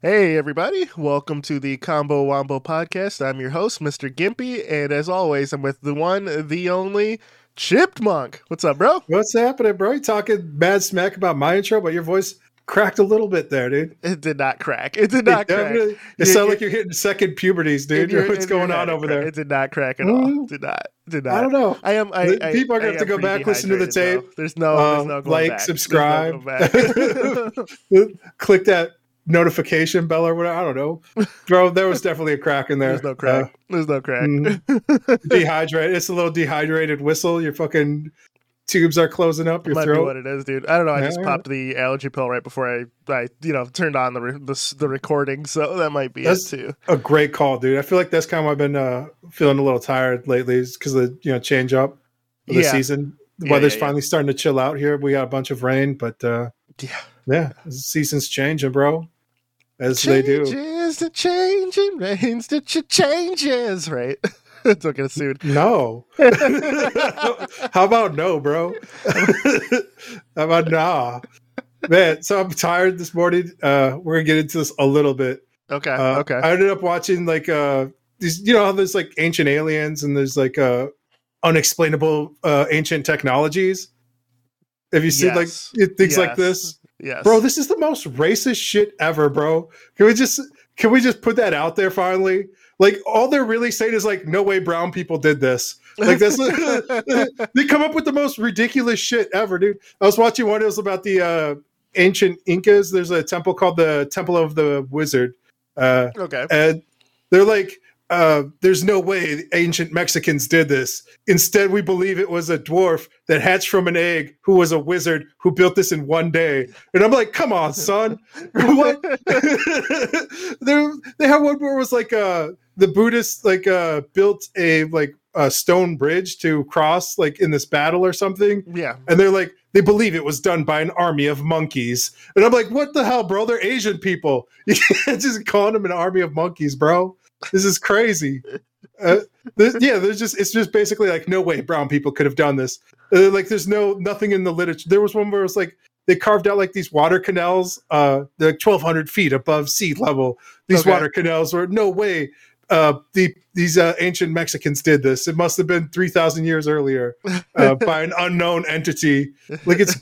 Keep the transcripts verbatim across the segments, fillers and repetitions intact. Hey everybody, welcome to the Combo Wombo podcast. I'm your host, Mr Gimpy, and as always, I'm with the one, the only, Chipped Monk. What's up, bro? What's happening, bro? You talking bad smack about my intro, but your voice cracked a little bit there, dude. It did not crack. It did not it crack. It, it sounded like you're hitting second puberties, dude. What's going on over there? It did not crack at all. Mm-hmm. Did not. Did not. I don't know. I am. I, I, People are going to have to go back, listen to the tape. Though. There's no. Um, there's no going like, back. subscribe. No back. Click that notification bell or whatever. I don't know, bro. There was definitely a crack in there. There's no crack. Uh, There's no crack. Mm, dehydrated. It's a little dehydrated whistle. Your fucking tubes are closing up. Your Might throat. Be what it is, dude. I don't know. I yeah, just popped the allergy pill right before I, I you know, turned on the re- the, the recording. So that might be that's it too. A great call, dude. I feel like that's kind of why I've been uh, feeling a little tired lately, because the you know change up of the yeah. season. The yeah, weather's yeah, finally yeah. starting to chill out here. We got a bunch of rain, but uh, yeah, yeah, seasons changing, bro. As changes they do. Changes to changing, rains to ch- changes, right? It's not gonna suit. No. How about no, bro? How about nah? Man, so I'm tired this morning. Uh, we're gonna get into this a little bit. Okay. Uh, okay. I ended up watching like uh these, you know, how there's like ancient aliens and there's like uh unexplainable uh, ancient technologies. Have you seen yes. like things yes. like this? Yes. Bro, this is the most racist shit ever, bro. Can we just can we just put that out there finally? Like, all they're really saying is like, no way brown people did this. Like, that's they come up with the most ridiculous shit ever, dude. I was watching one that was about the uh, ancient Incas. There's a temple called the Temple of the Wizard. Uh, okay. And they're like, uh, there's no way the ancient Mexicans did this. Instead, we believe it was a dwarf that hatched from an egg who was a wizard who built this in one day. And I'm like, come on, son. What? they, they had one where it was like uh, the Buddhists like uh, built a like a stone bridge to cross like in this battle or something. Yeah. And they're like, they believe it was done by an army of monkeys. And I'm like, what the hell, bro? They're Asian people. You can't just call them an army of monkeys, bro. This is crazy. Uh, there's, yeah, there's just it's just basically like no way brown people could have done this. Uh, like there's no nothing in the literature. There was one where it was like they carved out like these water canals, uh, they're like twelve hundred feet above sea level. These okay. water canals were no way. Uh, the these uh, ancient Mexicans did this. It must have been three thousand years earlier uh, by an unknown entity. Like it's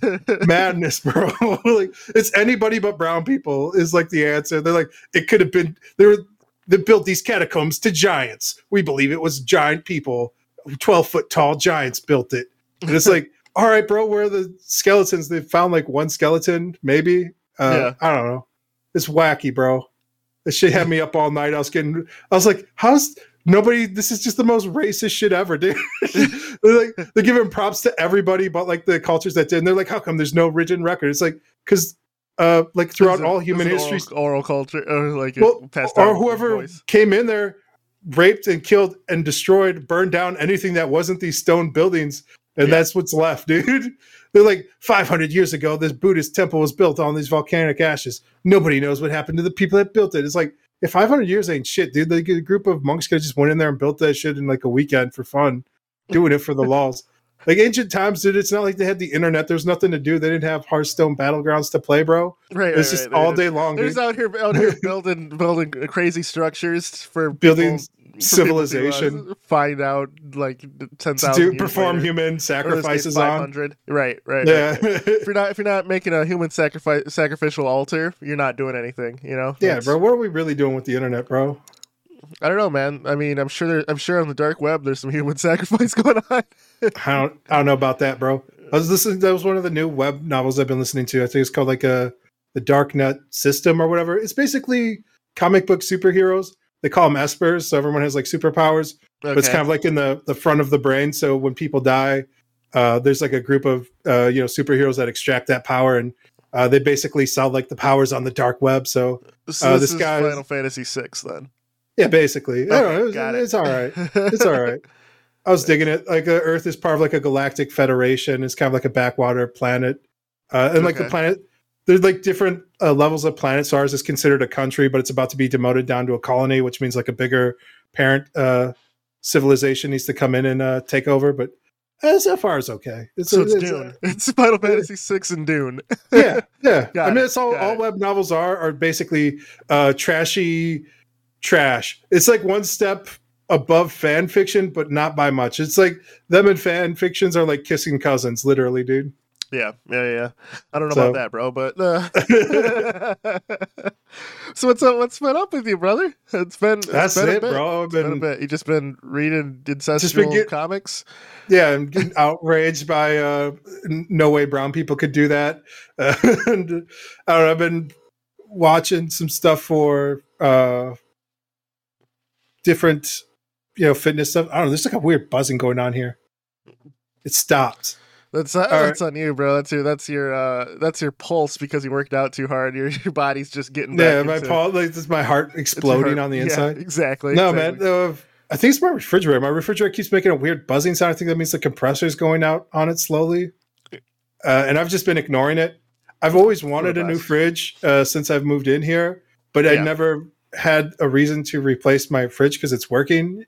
madness, bro. Like it's anybody but brown people is like the answer. They're like it could have been there were. That built these catacombs to giants. We believe it was giant people, twelve foot tall giants built it. And it's like, all right, bro, where are the skeletons? They found like one skeleton, maybe. Uh, yeah. I don't know. It's wacky, bro. This shit had me up all night. I was getting, I was like, how's nobody? This is just the most racist shit ever, dude. They're like, they're giving props to everybody, but like the cultures that did. And they're like, how come there's no written record? It's like, because. Uh, like throughout all human history, oral, oral culture, or like well, passed or whoever voice. Came in there, raped and killed and destroyed, burned down anything that wasn't these stone buildings, and yeah. that's what's left, dude. They're like five hundred years ago, this Buddhist temple was built on these volcanic ashes. Nobody knows what happened to the people that built it. It's like if five hundred years ain't shit, dude. Like a group of monks could have just went in there and built that shit in like a weekend for fun, doing it for the lulz. Like ancient times, dude, it's not like they had the internet. There's nothing to do. They didn't have Hearthstone battlegrounds to play, bro. Right, it's right, just right. all day long. They're just out here, out here building, building crazy structures for building people, civilization. For people to find out like ten thousand to perform later. Human sacrifices on. Right, right. Yeah. Right, right. If you're not, if you're not making a human sacrifice, sacrificial altar, you're not doing anything. You know. Yeah, That's... bro. What are we really doing with the internet, bro? I don't know, man. I mean, I'm sure there, I'm sure on the dark web there's some human sacrifice going on. I don't, I don't know about that, bro. I was listening. That was one of the new web novels I've been listening to. I think it's called like a the Darknet System or whatever. It's basically comic book superheroes. They call them espers, so everyone has like superpowers. Okay. But it's kind of like in the, the front of the brain. So when people die, uh, there's like a group of uh, you know superheroes that extract that power and. Uh, they basically sell like the powers on the dark web. So, uh, so this, this is guy Final Fantasy six then. Yeah, basically. Okay, I don't know. It was, it. It's all right. It's all right. I was digging it. Like the Earth is part of like a galactic federation. It's kind of like a backwater planet. Uh, and like okay. the planet, there's like different uh, levels of planets. So ours is considered a country, but it's about to be demoted down to a colony, which means like a bigger parent uh, civilization needs to come in and uh, take over. But S F R is okay. It's, so it's, it's Dune. Uh, it's Final Fantasy six and Dune. yeah, yeah. Got I mean, it's all, all it. web novels are are basically uh, trashy trash. It's like one step above fan fiction, but not by much. It's like them and fan fictions are like kissing cousins, literally, dude. Yeah, yeah, yeah. I don't know so. about that, bro, but uh... so what's up? What's been up with you, brother? It's been it's that's been it, a bit. bro. I've been, been a bit. You just been reading incestual get, comics. Yeah, I'm getting outraged by uh, no way brown people could do that. Uh, and, I don't know. I've been watching some stuff for uh, different, you know, fitness stuff. I don't know. There's like a weird buzzing going on here. It stopped. That's uh, that's right. on you, bro. That's your that's your uh, that's your pulse because you worked out too hard. Your your body's just getting back yeah. My into, pulse, like this, my heart exploding heart. on the inside. Yeah, exactly. No exactly. man, uh, I think it's my refrigerator. My refrigerator keeps making a weird buzzing sound. I think that means the compressor's going out on it slowly, uh, and I've just been ignoring it. I've always wanted a new fridge uh, since I've moved in here, but yeah. I never had a reason to replace my fridge because it's working.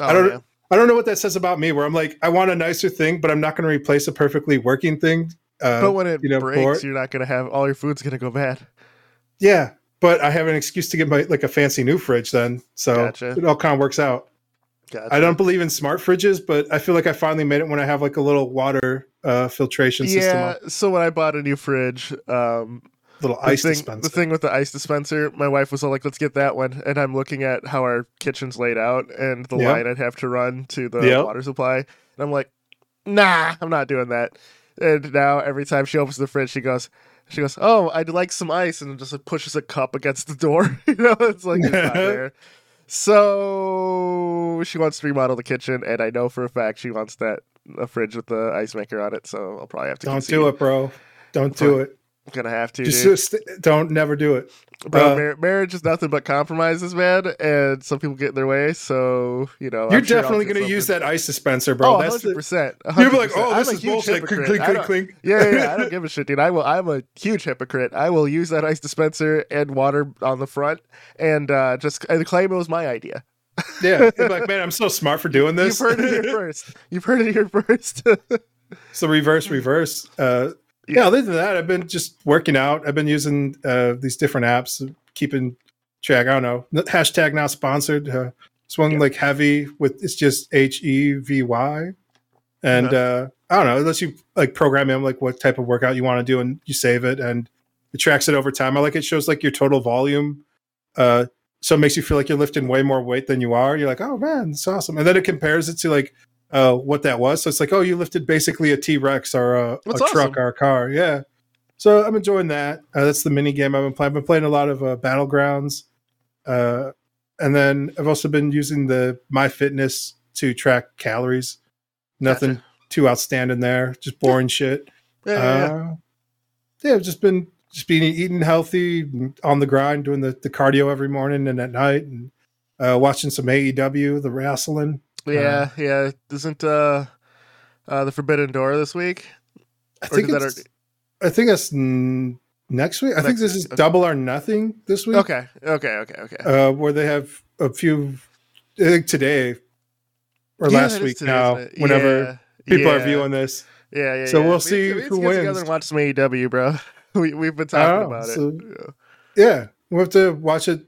Oh, I don't. Yeah. I don't know what that says about me, where I'm like, I want a nicer thing, but I'm not going to replace a perfectly working thing. Uh, but when it you know, breaks, you're not going to have all your food's going to go bad. Yeah, but I have an excuse to get my like a fancy new fridge then, so gotcha. It all kind of works out. Gotcha. I don't believe in smart fridges, but I feel like I finally made it when I have like a little water uh, filtration yeah, system. Yeah. So when I bought a new fridge, um, little ice the thing, dispenser. The thing with the ice dispenser, my wife was all like, "Let's get that one." And I'm looking at how our kitchen's laid out and the yep. line I'd have to run to the yep. water supply, and I'm like, "Nah, I'm not doing that." And now every time she opens the fridge, she goes, "She goes, oh, I'd like some ice," and just like, pushes a cup against the door. You know, it's like it's not there. So she wants to remodel the kitchen, and I know for a fact she wants that a fridge with the ice maker on it. So I'll probably have to. Don't concede. do it, bro. Don't do it. Gonna have to just, just don't never do it, bro. Uh, mar- marriage is nothing but compromises, man, and some people get in their way. So you know, you're I'm definitely sure gonna use that ice dispenser, bro. Oh, that's one hundred percent, one hundred percent. You'll be like, "Oh, this I'm is bullshit." Clink, clink, clink, clink. Yeah, yeah, yeah. I don't give a shit, dude. I will. I'm a huge hypocrite. I will use that ice dispenser and water on the front, and uh just and claim it was my idea. Yeah, you're like, man, I'm so smart for doing this. You've heard it here first. You've heard it here first. So reverse, reverse. Uh, Yeah. yeah, other than that, I've been just working out. I've been using uh, these different apps, keeping track. I don't know. Hashtag not sponsored. Uh, this one yeah. like HEVY with it's just H E V Y, and uh-huh. uh, I don't know. It lets you like program in like what type of workout you want to do, and you save it, and it tracks it over time. I like it shows like your total volume, uh, so it makes you feel like you're lifting way more weight than you are. You're like, oh man, it's awesome, and then it compares it to like. Uh, what that was. So it's like, oh, you lifted basically a T-Rex or a, a awesome. truck or a car. Yeah. So I'm enjoying that. Uh, that's the mini game I've been playing. I've been playing a lot of uh, Battlegrounds. Uh, and then I've also been using the MyFitness to track calories. Nothing gotcha. too outstanding there. Just boring shit. Yeah, yeah, yeah. Uh, yeah, I've just been just being eating healthy, on the grind, doing the, the cardio every morning and at night, and uh, watching some A E W, the wrestling. Yeah, uh, yeah. Isn't uh, uh, the Forbidden Door this week? I think that it's, are... I think that's n- next week. I next think this week. is okay. Double or Nothing this week. Okay, okay, okay, okay. Uh, where they have a few, I think today or yeah, last week today, now, whenever yeah, people yeah. are viewing this. Yeah, yeah, So yeah. we'll we see to, we who get wins. Together and watch some A E W, bro. We, we've been talking about so, it. Yeah, we'll have to watch it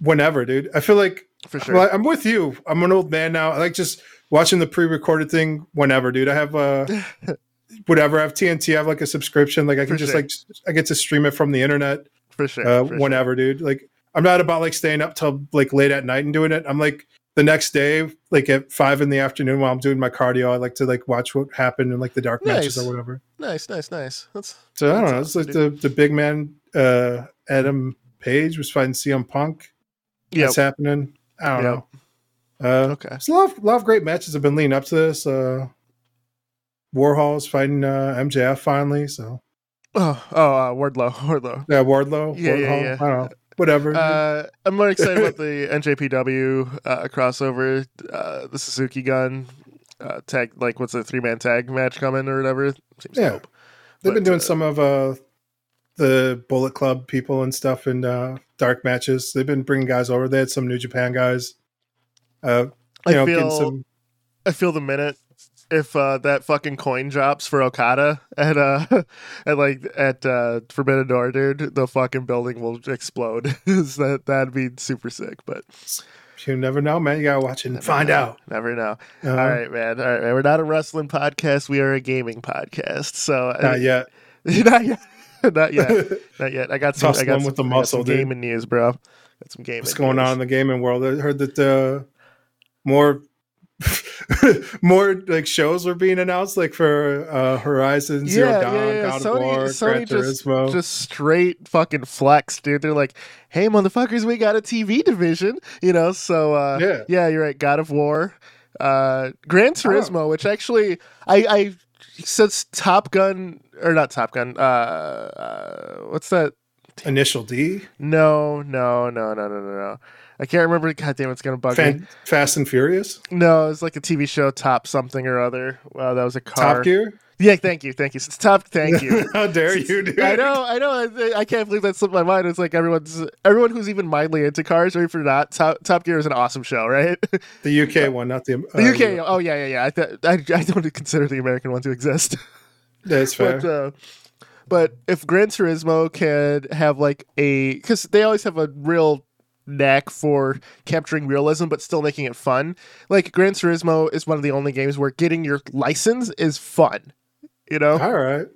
whenever, dude. I feel like... For sure. Well, I'm with you. I'm an old man now. I like just watching the pre-recorded thing whenever, dude. I have uh, whatever. I have T N T. I have like a subscription. Like I can for just sure. like I get to stream it from the internet. For sure. Uh, for whenever, sure. dude. Like I'm not about like staying up till like late at night and doing it. I'm like the next day, like at five in the afternoon while I'm doing my cardio. I like to like watch what happened in like the dark nice. matches or whatever. Nice, nice, nice. That's so that's I don't know. It's like dude. the the big man uh, Adam Page was fighting C M Punk. Yep. That's happening. I don't yep. know. Uh, okay. There's a lot of, lot of great matches have been leading up to this. Uh, Warhol's fighting uh, M J F finally. So. Oh, oh uh, Wardlow. Wardlow. Yeah, Wardlow. Yeah, Wardlow. Yeah, yeah. I don't know. Whatever. Uh, I'm more excited about the N J P W uh, crossover, uh, the Suzuki Gun uh, tag. Like, what's the three man tag match coming or whatever? Seems yeah. dope. They've but, been doing uh, some of uh, the Bullet Club people and stuff and. Uh, dark matches. They've been bringing guys over. They had some New Japan guys. Uh, you I know, feel, getting some. I feel the minute if uh, that fucking coin drops for Okada at uh at like at uh, Forbidden Door, dude, the fucking building will explode. that that'd be super sick. But you never know, man. You gotta watch and find know. out. Never know. Uh-huh. All right, man. All right, man. We're not a wrestling podcast. We are a gaming podcast. So not I, yet. Not yet. Not yet. Not yet. I got some. I got some, with the muscle, I got some gaming news, bro. Got some gaming. What's going news. on in the gaming world? I heard that uh, more, more like shows were being announced, like for uh, Horizon Zero yeah, Dawn, yeah, yeah. God Sony, of War, Sony Gran Turismo. Just, just straight fucking flex, dude. They're like, "Hey, motherfuckers, we got a T V division," you know. So uh, yeah, yeah, you're right. God of War, uh, Gran Turismo, oh. which actually I. I Since Top Gun or not Top Gun, uh, uh what's that? Initial D? No, no, no, no, no, no, no. I can't remember. God damn, it's gonna bug Fan- me. Fast and Furious? No, it's like a T V show, Top something or other. Wow, that was a car. Top Gear? Yeah, thank you, thank you. It's Top. Thank you. How dare you, dude? I know, I know. I, I can't believe that slipped my mind. It's like everyone's everyone who's even mildly into cars, ready for not. Top, Top Gear is an awesome show, right? The U K one, not the uh, the U K. Europe. Oh yeah, yeah, yeah. I, th- I I don't consider the American one to exist. That's fair. But, uh, but if Gran Turismo can have like a, because they always have a real knack for capturing realism but still making it fun. Like Gran Turismo is one of the only games where getting your license is fun. You know? All right.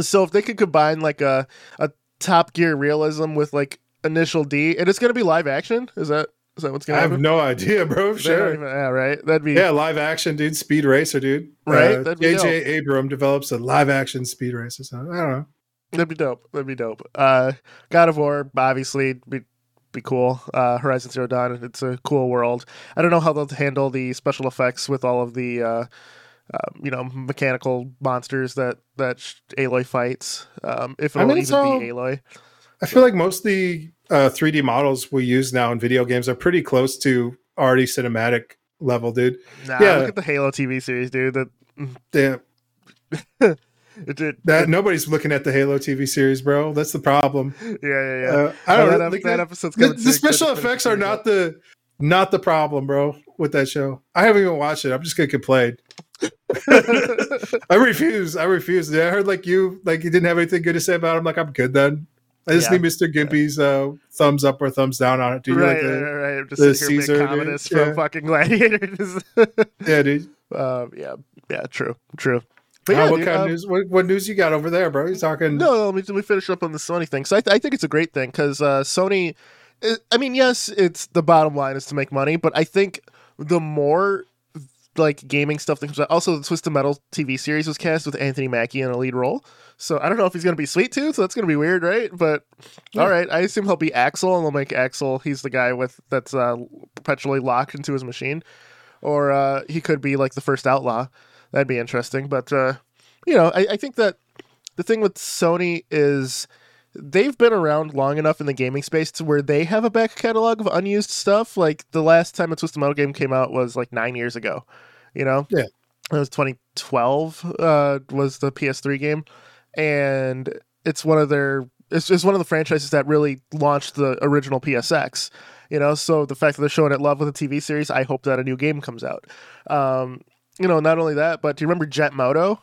So if they could combine like a, a Top Gear realism with like Initial D, and it's going to be live action. Is that, is that what's going to happen? I have no idea, bro. Sure. Even, yeah, right. That'd be. Yeah. Live action, dude. Speed Racer, dude. Right. Uh, J J Abrams develops a live action Speed Racer. So I don't know. That'd be dope. That'd be dope. Uh, God of War, obviously, be, be cool. Uh, Horizon Zero Dawn, it's a cool world. I don't know how they'll handle the special effects with all of the, uh, Um, you know, mechanical monsters that that Aloy fights. Um, if it'll I mean, even all, be Aloy, I feel like most of the uh, three D models we use now in video games are pretty close to already cinematic level, dude. Nah, yeah, look at the Halo T V series, dude. That damn, it, it, that nobody's looking at the Halo T V series, bro. That's the problem. Yeah, yeah, yeah. Uh, I don't well, know. That, that episode's the, the special effects are not the not the problem, bro. With that show, I haven't even watched it. I'm just gonna complain. I refuse. I refuse. I heard like you, like you didn't have anything good to say about it. I'm like, I'm good then. I just yeah. need Mister Gimpy's uh, thumbs up or thumbs down on it. Do you right, like the, right, right? I'm just the Caesar, a communist dude. From yeah. fucking Gladiators. Yeah, dude. Um, yeah, yeah. True, true. But yeah, uh, what dude, kind um, of news? What, what news you got over there, bro? You talking? No, no, let me, let me finish up on the Sony thing. So I, th- I think it's a great thing because uh, Sony. It, I mean, yes, it's the bottom line is to make money, but I think the more like gaming stuff that comes out. Also, the Twisted Metal T V series was cast with Anthony Mackie in a lead role. So I don't know if he's going to be Sweet Tooth, so that's going to be weird, right? But yeah. All right, I assume he'll be Axel, and they'll make Axel, he's the guy with that's uh, perpetually locked into his machine. Or uh, he could be like the first outlaw. That'd be interesting. But, uh, you know, I, I think that the thing with Sony is they've been around long enough in the gaming space to where they have a back catalog of unused stuff. Like the last time a Twisted Metal game came out was like nine years ago, you know? Yeah. It was twenty twelve uh, was the P S three game. And it's one of their, it's just one of the franchises that really launched the original P S X, you know? So the fact that they're showing it love with a T V series, I hope that a new game comes out. Um, you know, not only that, but do you remember Jet Moto?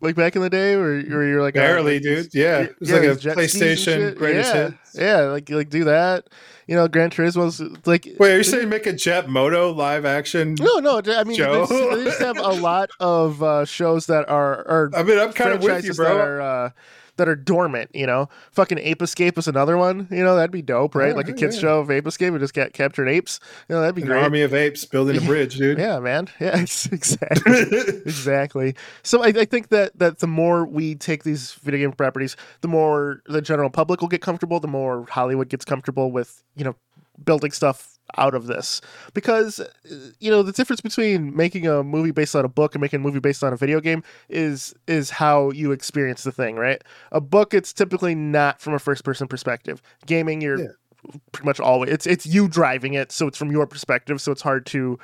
Like back in the day, where you're like barely, oh, dude. Yeah, it was yeah, like a PlayStation greatest yeah. hit. Yeah, like like do that. You know, Gran Turismo's like. Wait, are you saying make a Jet Moto live action? No, no. I mean, they just, they just have a lot of uh, shows that are. are I mean, I'm kind of with you, bro. That are, uh, that are dormant. You know, fucking Ape Escape is another one. You know, that'd be dope, right? Yeah, like a kids yeah. show of Ape Escape, we just got captured apes. You know, that'd be An great. Army of apes building a bridge, dude. Yeah, man. Yeah, exactly. Exactly. So I, I think that that the more we take these video game properties, the more the general public will get comfortable. The more Hollywood gets comfortable with, you know, building stuff out of this, because you know the difference between making a movie based on a book and making a movie based on a video game is is how you experience the thing, right? A book, it's typically not from a first person perspective. Gaming, you're yeah. pretty much always it's it's you driving it, so it's from your perspective, so it's hard to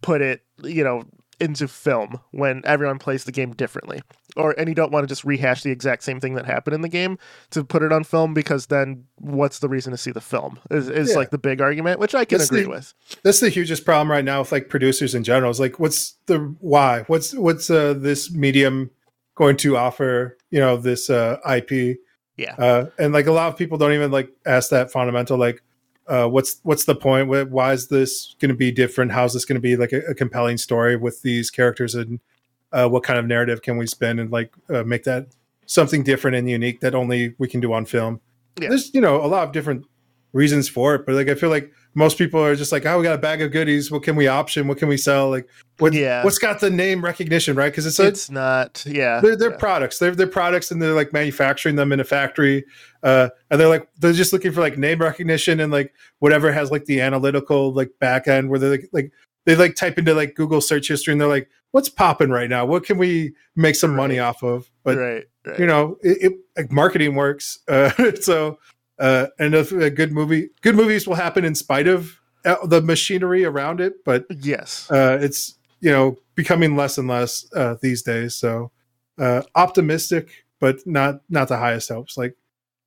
put it, you know, into film when everyone plays the game differently, or and you don't want to just rehash the exact same thing that happened in the game to put it on film, because then what's the reason to see the film is, is yeah. like the big argument, which I can that's agree the, with. That's the hugest problem right now with like producers in general. It's like, what's the why? What's what's uh, this medium going to offer? You know, this uh, I P. Yeah, uh, and like a lot of people don't even like ask that fundamental like. Uh, what's what's the point? Why is this going to be different? How's this going to be like a, a compelling story with these characters? And uh, what kind of narrative can we spin and like uh, make that something different and unique that only we can do on film? Yeah. There's, you know, a lot of different reasons for it, but like I feel like most people are just like, oh, we got a bag of goodies. What can we option? What can we sell? Like, what, yeah. what's got the name recognition, right? Because it's a, it's not, yeah, they're they're yeah. products. They're they're products, and they're like manufacturing them in a factory. Uh, and they're like they're just looking for like name recognition and like whatever has like the analytical like back end where they like, like they like type into like Google search history and they're like, what's popping right now? What can we make some right. money off of? But right, right. you know, it, it like marketing works. Uh, so uh, and if a good movie, good movies will happen in spite of the machinery around it. But yes, uh, it's you know becoming less and less uh, these days. So uh, optimistic, but not not the highest hopes. Like.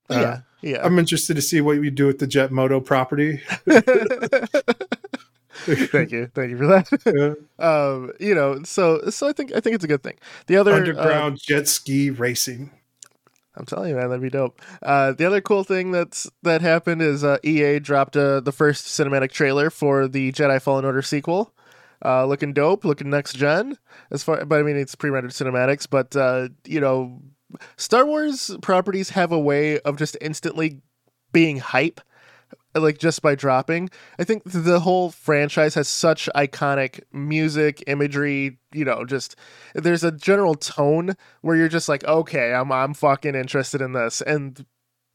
Uh, yeah, yeah. I'm interested to see what you do with the Jet Moto property. Thank you, thank you for that. Yeah. Um, you know, so so I think I think it's a good thing. The other underground um, jet ski racing. I'm telling you, man, that'd be dope. Uh, the other cool thing that's that happened is uh, E A dropped uh, the first cinematic trailer for the Jedi Fallen Order sequel. Uh, looking dope, looking next gen. As far, but I mean, it's pre-rendered cinematics, but uh, you know. Star Wars properties have a way of just instantly being hype, like just by dropping. I think the whole franchise has such iconic music, imagery, you know, just there's a general tone where you're just like, okay, I'm I'm fucking interested in this, and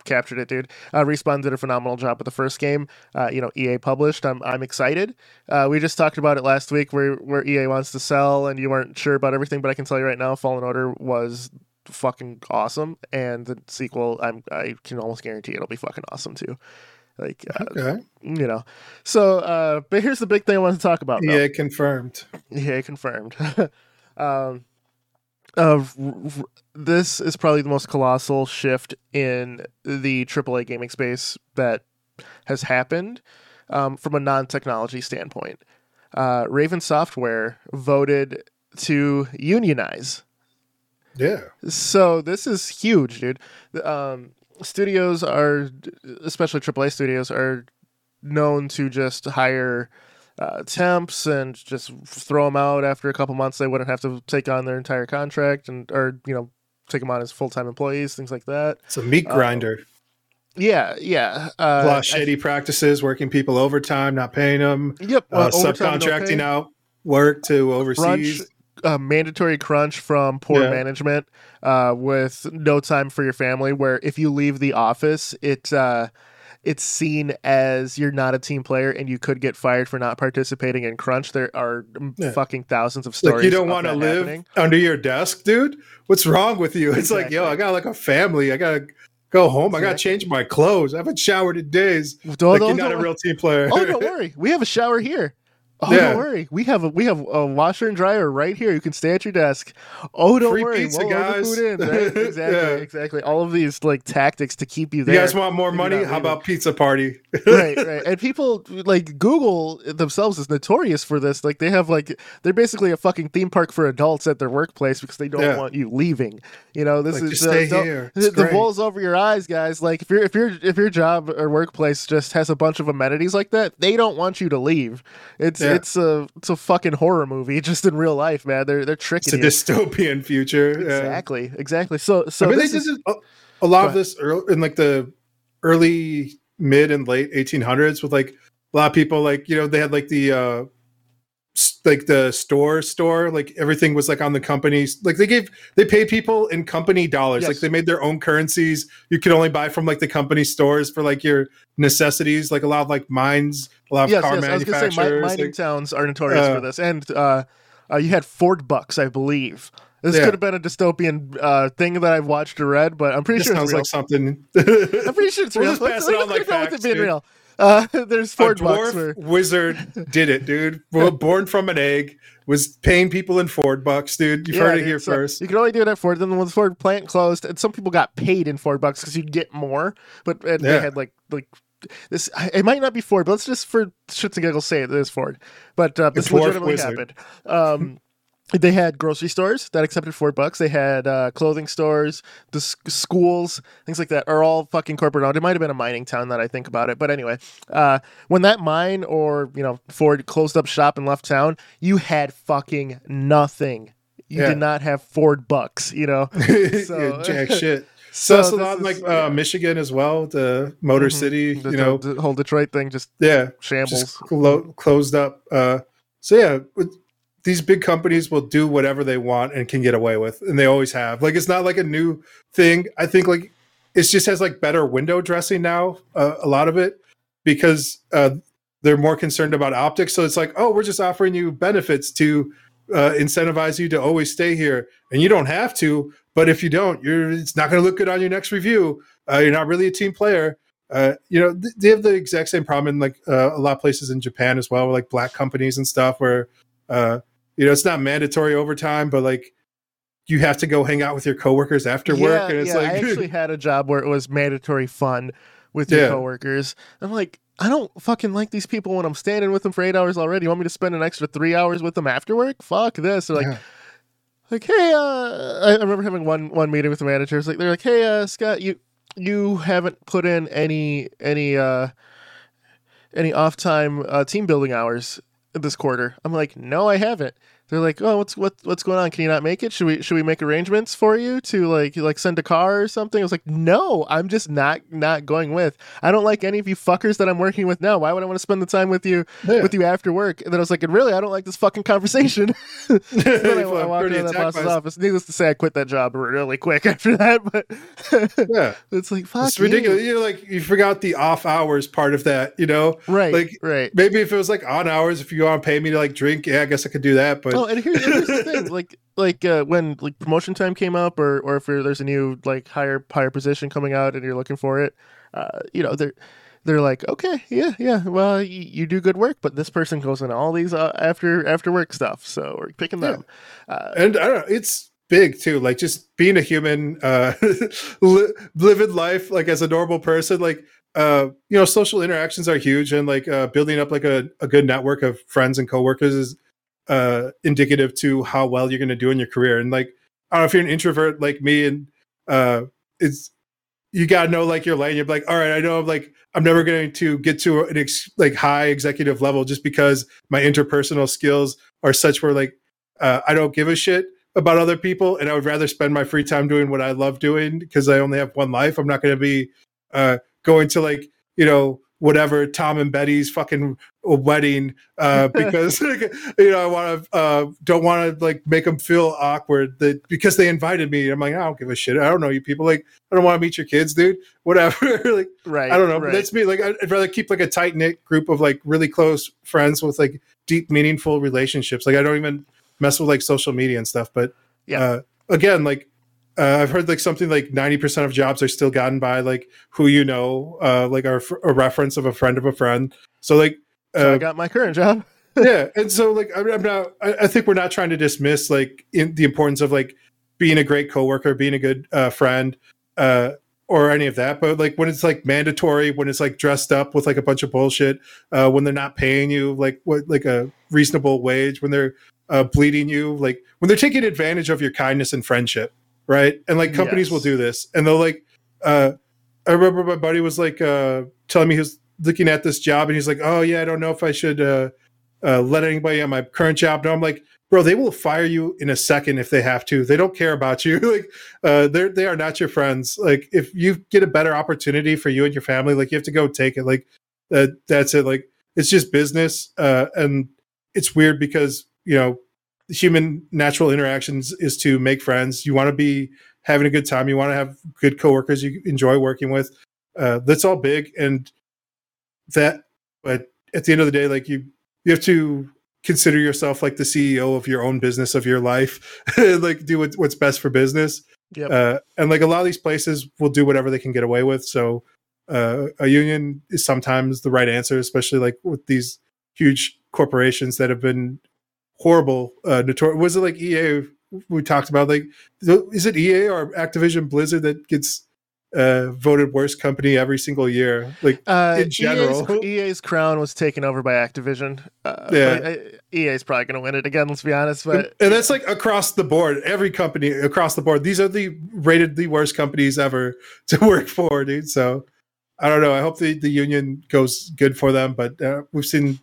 captured it, dude. Uh, Respawn did a phenomenal job with the first game. Uh, you know, E A published. I'm I'm excited. Uh, we just talked about it last week, where where E A wants to sell, and you weren't sure about everything, but I can tell you right now, Fallen Order was fucking awesome, and the sequel i'm i can almost guarantee it'll be fucking awesome too, like uh, okay. you know so uh but here's the big thing I want to talk about yeah though. confirmed yeah confirmed um uh this is probably the most colossal shift in the triple A gaming space that has happened um from a non-technology standpoint. uh Raven Software voted to unionize. Yeah. So this is huge, dude. Um, studios are, especially triple A studios, are known to just hire uh, temps and just throw them out after a couple months. They wouldn't have to take on their entire contract and, or, you know, take them on as full-time employees, things like that. It's a meat grinder. Um, yeah, yeah. Uh, a lot of shady I, practices, working people overtime, not paying them. Yep. Uh, subcontracting out work to overseas. Brunch. A mandatory crunch from poor yeah. management uh, with no time for your family, where if you leave the office, it, uh, it's seen as you're not a team player and you could get fired for not participating in crunch. There are yeah. fucking thousands of stories. Like, you don't want to live happening. Under your desk, dude. What's wrong with you? It's exactly. like, yo, I got like a family. I got to go home. Exactly. I got to change my clothes. I haven't showered in days. Don't, like, don't, you're not a real team player. Oh, don't worry. We have a shower here. Oh, yeah. Don't worry. We have a we have a washer and dryer right here. You can stay at your desk. Oh, don't Free worry. Free pizza, we'll guys. Order the food in, right? Exactly, yeah. exactly. All of these like tactics to keep you there. You guys want more money? How about pizza party? Right, right. And people like Google themselves is notorious for this. Like they have like they're basically a fucking theme park for adults at their workplace because they don't yeah. want you leaving. You know, this like, is just stay uh, here. The, the wool's over your eyes, guys. Like if you're if you're if your job or workplace just has a bunch of amenities like that, they don't want you to leave. It's yeah. It's a it's a fucking horror movie just in real life, man. They're they're tricking. It's a you. dystopian future. Exactly, yeah. exactly. So so I mean, they did is, a, a lot of this early, in like the early, mid, and late eighteen hundreds with like a lot of people like you know they had like the uh, like the store store like everything was like on the companies like they gave they paid people in company dollars yes. like they made their own currencies. You could only buy from like the company stores for like your necessities like a lot of like mines. A lot of yes, car yes. I was going to say, mining like, towns are notorious uh, for this. And uh, uh, you had Ford Bucks, I believe. This yeah. could have been a dystopian uh, thing that I've watched or read, but I'm pretty this sure it's real. Sounds like something. I'm pretty sure it's real. Let's, let's, let's, let's facts, it being dude. Real. Uh, there's Ford a dwarf where... wizard did it, dude. Born from an egg, was paying people in Ford bucks, dude. You've yeah, heard it dude, here so first. You could only do it at Ford. Then when the Ford plant closed, and some people got paid in Ford bucks because you'd get more. But and yeah. they had like like this. It might not be Ford, but let's just for shits and giggles say it is Ford. But uh, this legitimately wizard. happened. Um, They had grocery stores that accepted Ford bucks. They had uh, clothing stores, the sc- schools, things like that are all fucking corporate owned. It might have been a mining town that I think about it. But anyway, uh, when that mine or, you know, Ford closed up shop and left town, you had fucking nothing. You yeah. did not have Ford bucks, you know. So. Jack shit. So, so that's a lot like uh, yeah. Michigan as well, the Motor mm-hmm. City, the, you know. The whole Detroit thing just yeah, shambles. Just clo- closed up. Uh, so, yeah. With, these big companies will do whatever they want and can get away with. And they always have. Like, it's not like a new thing. I think like it just has like better window dressing now. Uh, a lot of it because uh, they're more concerned about optics. So it's like, oh, we're just offering you benefits to uh, incentivize you to always stay here. And you don't have to, but if you don't, you're, it's not going to look good on your next review. Uh, you're not really a team player. Uh, you know, th- they have the exact same problem in like uh, a lot of places in Japan as well, like black companies and stuff where, uh, you know, it's not mandatory overtime, but like you have to go hang out with your coworkers after yeah, work. And it's yeah, like I actually had a job where it was mandatory fun with your yeah. coworkers. I'm like, I don't fucking like these people when I'm standing with them for eight hours already. You want me to spend an extra three hours with them after work? Fuck this. They're like, yeah. like, hey, uh, I remember having one one meeting with the managers. Like they're like, hey, uh, Scott, you you haven't put in any any uh, any off time uh, team building hours this quarter. I'm like, no, I haven't. They're like, oh, what's what what's going on? Can you not make it? Should we should we make arrangements for you to like like send a car or something? I was like, no, I'm just not not going with. I don't like any of you fuckers that I'm working with now. Why would I want to spend the time with you yeah. with you after work? And then I was like, and really, I don't like this fucking conversation. So then I, I walked into that boss's office. Needless to say, I quit that job really quick after that. But yeah, it's like fuck, it's ridiculous. You know, like you forgot the off hours part of that. You know, right? Like, right. Maybe if it was like on hours, if you want to pay me to like drink, yeah, I guess I could do that, but. Oh, and here's, here's the thing, like, like uh, when like promotion time came up, or, or if there's a new like higher higher position coming out and you're looking for it, uh, you know they're they're like, okay, yeah, yeah, well y- you do good work, but this person goes into all these uh, after after work stuff, so we're picking them. Yeah. Uh, and I don't know, it's big too, like just being a human, uh, li- living life like as a normal person, like. Uh, you know, social interactions are huge, and like uh, building up like a, a good network of friends and coworkers is. uh indicative to how well you're going to do in your career. And like I don't know if you're an introvert like me and uh it's you gotta know like your lane. You're like, all right, I know I'm like I'm never going to get to an ex- like high executive level just because my interpersonal skills are such where like uh I don't give a shit about other people and I would rather spend my free time doing what I love doing because I only have one life. I'm not going to be uh going to like, you know, whatever Tom and Betty's fucking wedding uh, because like, you know I want to uh, don't want to like make them feel awkward that because they invited me. I'm like, I don't give a shit. I don't know you people. Like I don't want to meet your kids, dude. Whatever. Like right, I don't know. Right. But that's me. Like I'd rather keep like a tight knit group of like really close friends with like deep meaningful relationships. Like I don't even mess with like social media and stuff. But yeah, uh, again, like. Uh, I've heard like something like ninety percent of jobs are still gotten by like who you know, uh, like are f- a reference of a friend of a friend. So like, uh, so I got my current job. Yeah, and so like I'm, I'm not. I, I think we're not trying to dismiss like in, the importance of like being a great coworker, being a good uh, friend, uh, or any of that. But like when it's like mandatory, when it's like dressed up with like a bunch of bullshit, uh, when they're not paying you like what like a reasonable wage, when they're uh, bleeding you, like when they're taking advantage of your kindness and friendship. Right. And like companies yes. will do this and they'll like, uh, I remember my buddy was like, uh, telling me he was looking at this job and he's like, oh yeah, I don't know if I should, uh, uh, let anybody on my current job know. I'm like, bro, they will fire you in a second if they have to. They don't care about you. Like, uh, they're, they are not your friends. Like if you get a better opportunity for you and your family, like you have to go take it. Like, uh, that's it. Like, it's just business. Uh, and it's weird because, you know, human natural interactions is to make friends. You want to be having a good time. You want to have good coworkers you enjoy working with. Uh, that's all big. And that, but at the end of the day, like you, you have to consider yourself like the C E O of your own business, of your life, like do what, what's best for business. Yep. Uh, and like a lot of these places will do whatever they can get away with. So uh, a union is sometimes the right answer, especially like with these huge corporations that have been horrible. Uh, notor- was it like E A we talked about? Like, is it E A or Activision Blizzard that gets uh, voted worst company every single year? Like uh, in general, E A's, E A's crown was taken over by Activision. Uh, yeah, but I, E A's probably going to win it again. Let's be honest, but and, and that's like across the board. Every company across the board. These are the rated the worst companies ever to work for, dude. So I don't know. I hope the, the union goes good for them, but uh, we've seen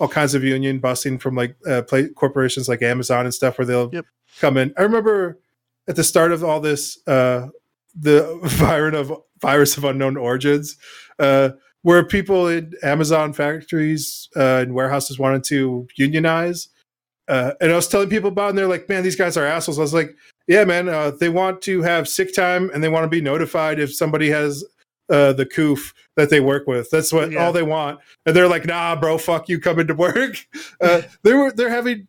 all kinds of union busting from like uh, play corporations like Amazon and stuff where they'll yep. come in. I remember at the start of all this, uh, the virus of virus of unknown origins, uh, where people in Amazon factories uh, and warehouses wanted to unionize. Uh, and I was telling people about it, and they're like, man, these guys are assholes. I was like, yeah, man, uh, they want to have sick time and they want to be notified if somebody has Uh, the coof that they work with. That's what yeah. all they want. And they're like, nah, bro, fuck you coming to work. Uh, they were they're having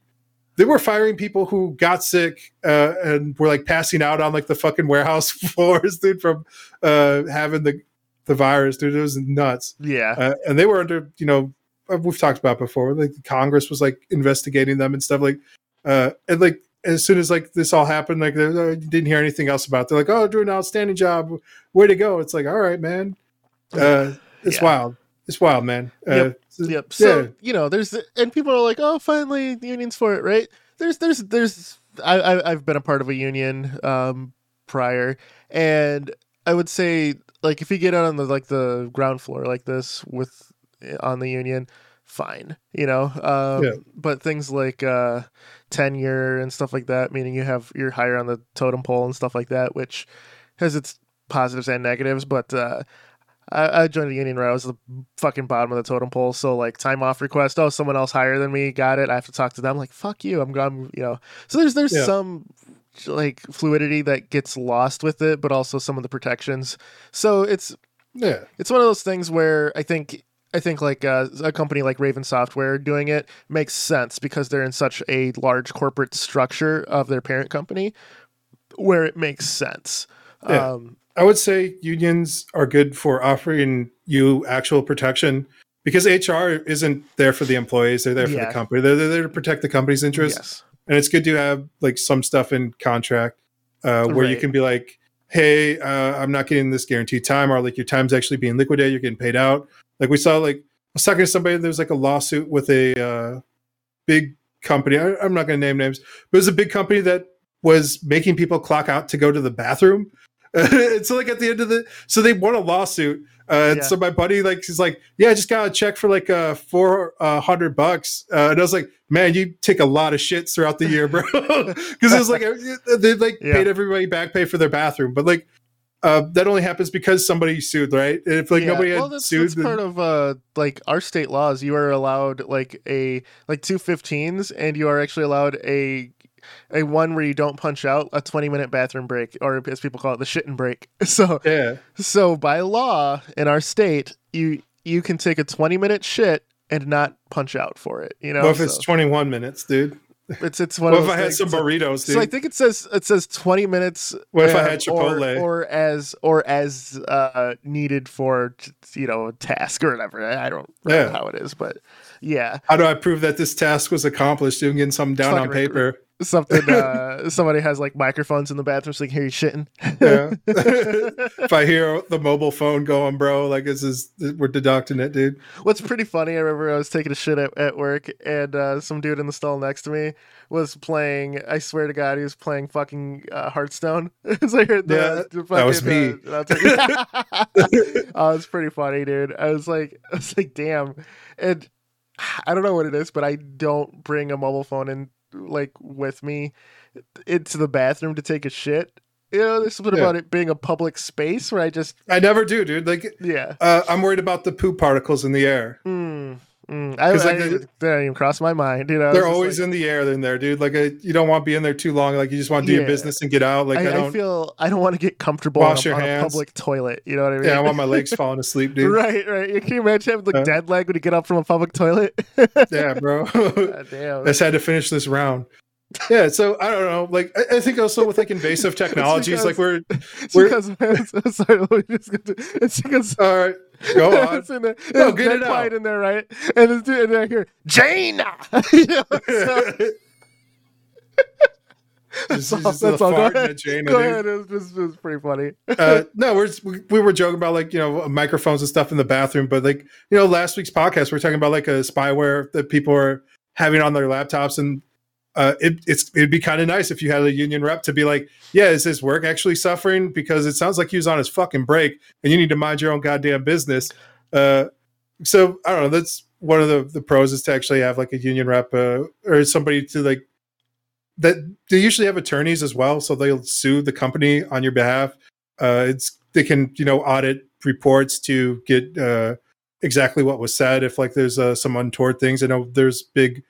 they were firing people who got sick uh, and were like passing out on like the fucking warehouse floors, dude, from uh, having the the virus, dude. It was nuts. Yeah, uh, and they were under, you know, we've talked about before. Like Congress was like investigating them and stuff. Like uh, and like as soon as like this all happened, like they didn't hear anything else about it. They're like, oh, doing an outstanding job. Way to go. It's like, all right, man. Uh, it's yeah. wild. It's wild, man. Uh, yep. yep. So, yeah. you know, there's, and people are like, oh, finally the union's for it. Right. There's, there's, there's, I, I I've been a part of a union um, prior. And I would say like, if you get out on the, like the ground floor like this with on the union, fine, you know, um, yeah. but things like uh, tenure and stuff like that, meaning you have you're higher on the totem pole and stuff like that, which has its positives and negatives. But uh, I, I joined the union where I was the fucking bottom of the totem pole. So like time off request, oh, someone else higher than me got it. I have to talk to them. Like fuck you, I'm gone. You know, so there's there's yeah. some like fluidity that gets lost with it, but also some of the protections. So it's yeah, it's one of those things where I think. I think like uh, a company like Raven Software doing it makes sense because they're in such a large corporate structure of their parent company where it makes sense. Yeah. Um, I would say unions are good for offering you actual protection because H R isn't there for the employees. They're there for yeah. the company. They're, they're there to protect the company's interests. Yes. And it's good to have like some stuff in contract uh, where right. you can be like, hey, uh, I'm not getting this guaranteed time, or like your time's actually being liquidated. You're getting paid out. Like we saw, like I was talking to somebody. There was like a lawsuit with a uh, big company. I, I'm not going to name names, but it was a big company that was making people clock out to go to the bathroom. And so like at the end of the, so they won a lawsuit. Uh, yeah. So my buddy, like, he's like, yeah, I just got a check for like uh, four uh, hundred bucks, uh, and I was like, man, you take a lot of shits throughout the year, bro, because it was like they like yeah. paid everybody back pay for their bathroom, but like. Uh, that only happens because somebody sued, right? If like yeah. nobody had well, that's, sued, that's then... part of uh, like our state laws. You are allowed like a like two fifteens, and you are actually allowed a a one where you don't punch out, a twenty minute bathroom break, or as people call it, the shitting break. So yeah. So by law in our state, you you can take a twenty minute shit and not punch out for it. You know, well, if so. It's twenty one minutes, dude. It's it's one. What of if I had some burritos? Dude? So I think it says it says twenty minutes. What if uh, I had Chipotle, or, or as or as uh, needed for you know a task or whatever? I don't really yeah. know how it is, but yeah. How do I prove that this task was accomplished? Doing getting something down something on paper. Right, right. Something. Uh, somebody has like microphones in the bathroom, so they can hear you shitting. Yeah. If I hear the mobile phone going, bro, like this is we're deducting it, dude. What's pretty funny? I remember I was taking a shit at, at work, and uh, some dude in the stall next to me was playing. I swear to God, he was playing fucking uh, Hearthstone. So I heard the, yeah, the fucking, that was me. Uh, that oh, it's pretty funny, dude. I was like, I was like, damn. And I don't know what it is, but I don't bring a mobile phone in. Like with me into the bathroom to take a shit. You know, there's something yeah. about it being a public space where I just I never do, dude. Like yeah uh, I'm worried about the poop particles in the air. mm, mm. I, like, I, they, they didn't even cross my mind, you know. They're always like, in the air in there, dude. Like a, you don't want to be in there too long. Like you just want to do yeah. your business and get out. Like I, I, don't, I feel I don't want to get comfortable wash on, your on hands. A public toilet, you know what I mean? Yeah, I want my legs falling asleep, dude. right right Can you imagine having like uh, dead leg when you get up from a public toilet? Yeah, bro. God damn. I just had to finish this round. Yeah, so I don't know. Like, I, I think also with like invasive technologies, it's because, like we're we're. Because, man, sorry, let me just get to, it's because all right, go on. It's in there. No, get it out in there, right? And this dude, and I hear Jaina. You know, so, Just, that's just that's all. Go ahead. Go ahead. It was, just, it was pretty funny. uh, no, we're just, we, we were joking about like you know microphones and stuff in the bathroom, but like you know last week's podcast we were talking about like a spyware that people are having on their laptops, and uh, it, it's it'd be kind of nice if you had a union rep to be like, yeah, is his work actually suffering? Because it sounds like he was on his fucking break, and you need to mind your own goddamn business. Uh, so I don't know. That's one of the, the pros is to actually have like a union rep uh, or somebody to like. That they usually have attorneys as well, so they'll sue the company on your behalf. Uh, it's they can you know audit reports to get uh, exactly what was said. If like there's uh, some untoward things, I know there's big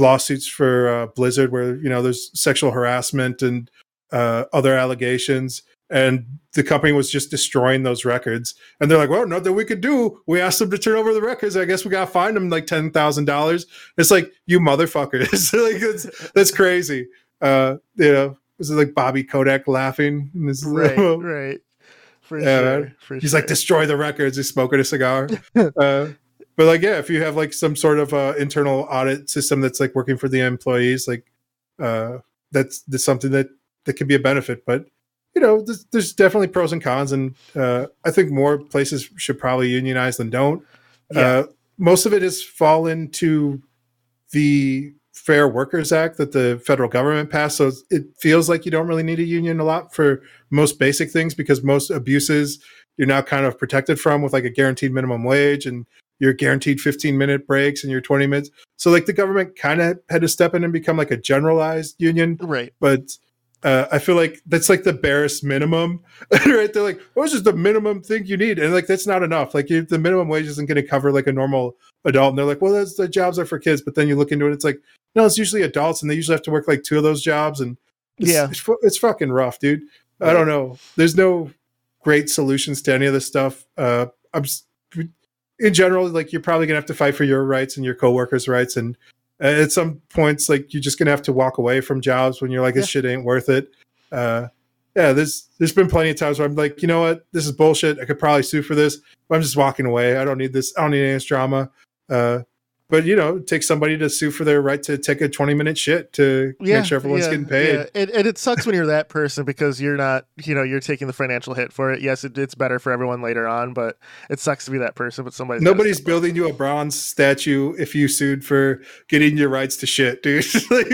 lawsuits for uh, Blizzard where you know there's sexual harassment and uh, other allegations, and the company was just destroying those records. And they're like, "Well, nothing we could do. We asked them to turn over the records. I guess we gotta find them like ten thousand dollars." It's like, you motherfuckers, like that's, that's crazy. Uh, you know, this is like Bobby Kodak laughing in his right, limo. Right, for yeah, sure. For He's sure. like, destroy the records. He's smoking a cigar. uh, but like, yeah, if you have like some sort of uh, internal audit system that's like working for the employees, like uh, that's, that's something that that could be a benefit, but. You know, there's, there's definitely pros and cons, and uh, I think more places should probably unionize than don't. Yeah. Uh, most of it has fallen to the Fair Workers Act that the federal government passed, so it feels like you don't really need a union a lot for most basic things because most abuses you're now kind of protected from with like a guaranteed minimum wage and your guaranteed fifteen-minute breaks and your twenty minutes. So, like, the government kind of had to step in and become like a generalized union. Right. But... Uh, I feel like that's like the barest minimum, right? They're like, oh, it's just the minimum thing you need. And like, that's not enough. Like you, the minimum wage isn't going to cover like a normal adult. And they're like, well, that's the jobs are for kids. But then you look into it, it's like, no, it's usually adults and they usually have to work like two of those jobs. And it's, yeah, it's, it's fucking rough, dude. Yeah. I don't know. There's no great solutions to any of this stuff. Uh, I'm in general, like you're probably gonna have to fight for your rights and your coworkers' rights. And at some points, like you're just gonna have to walk away from jobs when you're like, this yeah. shit ain't worth it. Uh, yeah, there's there's been plenty of times where I'm like, you know what, this is bullshit. I could probably sue for this, but I'm just walking away. I don't need this. I don't need any of this drama. Uh, but you know, it takes somebody to sue for their right to take a twenty minute shit to yeah, make sure everyone's yeah, getting paid. Yeah. And, and it sucks when you're that person because you're not, you know, you're taking the financial hit for it. Yes, it, it's better for everyone later on, but it sucks to be that person. But somebody nobody's building you a bronze statue if you sued for getting your rights to shit, dude. Like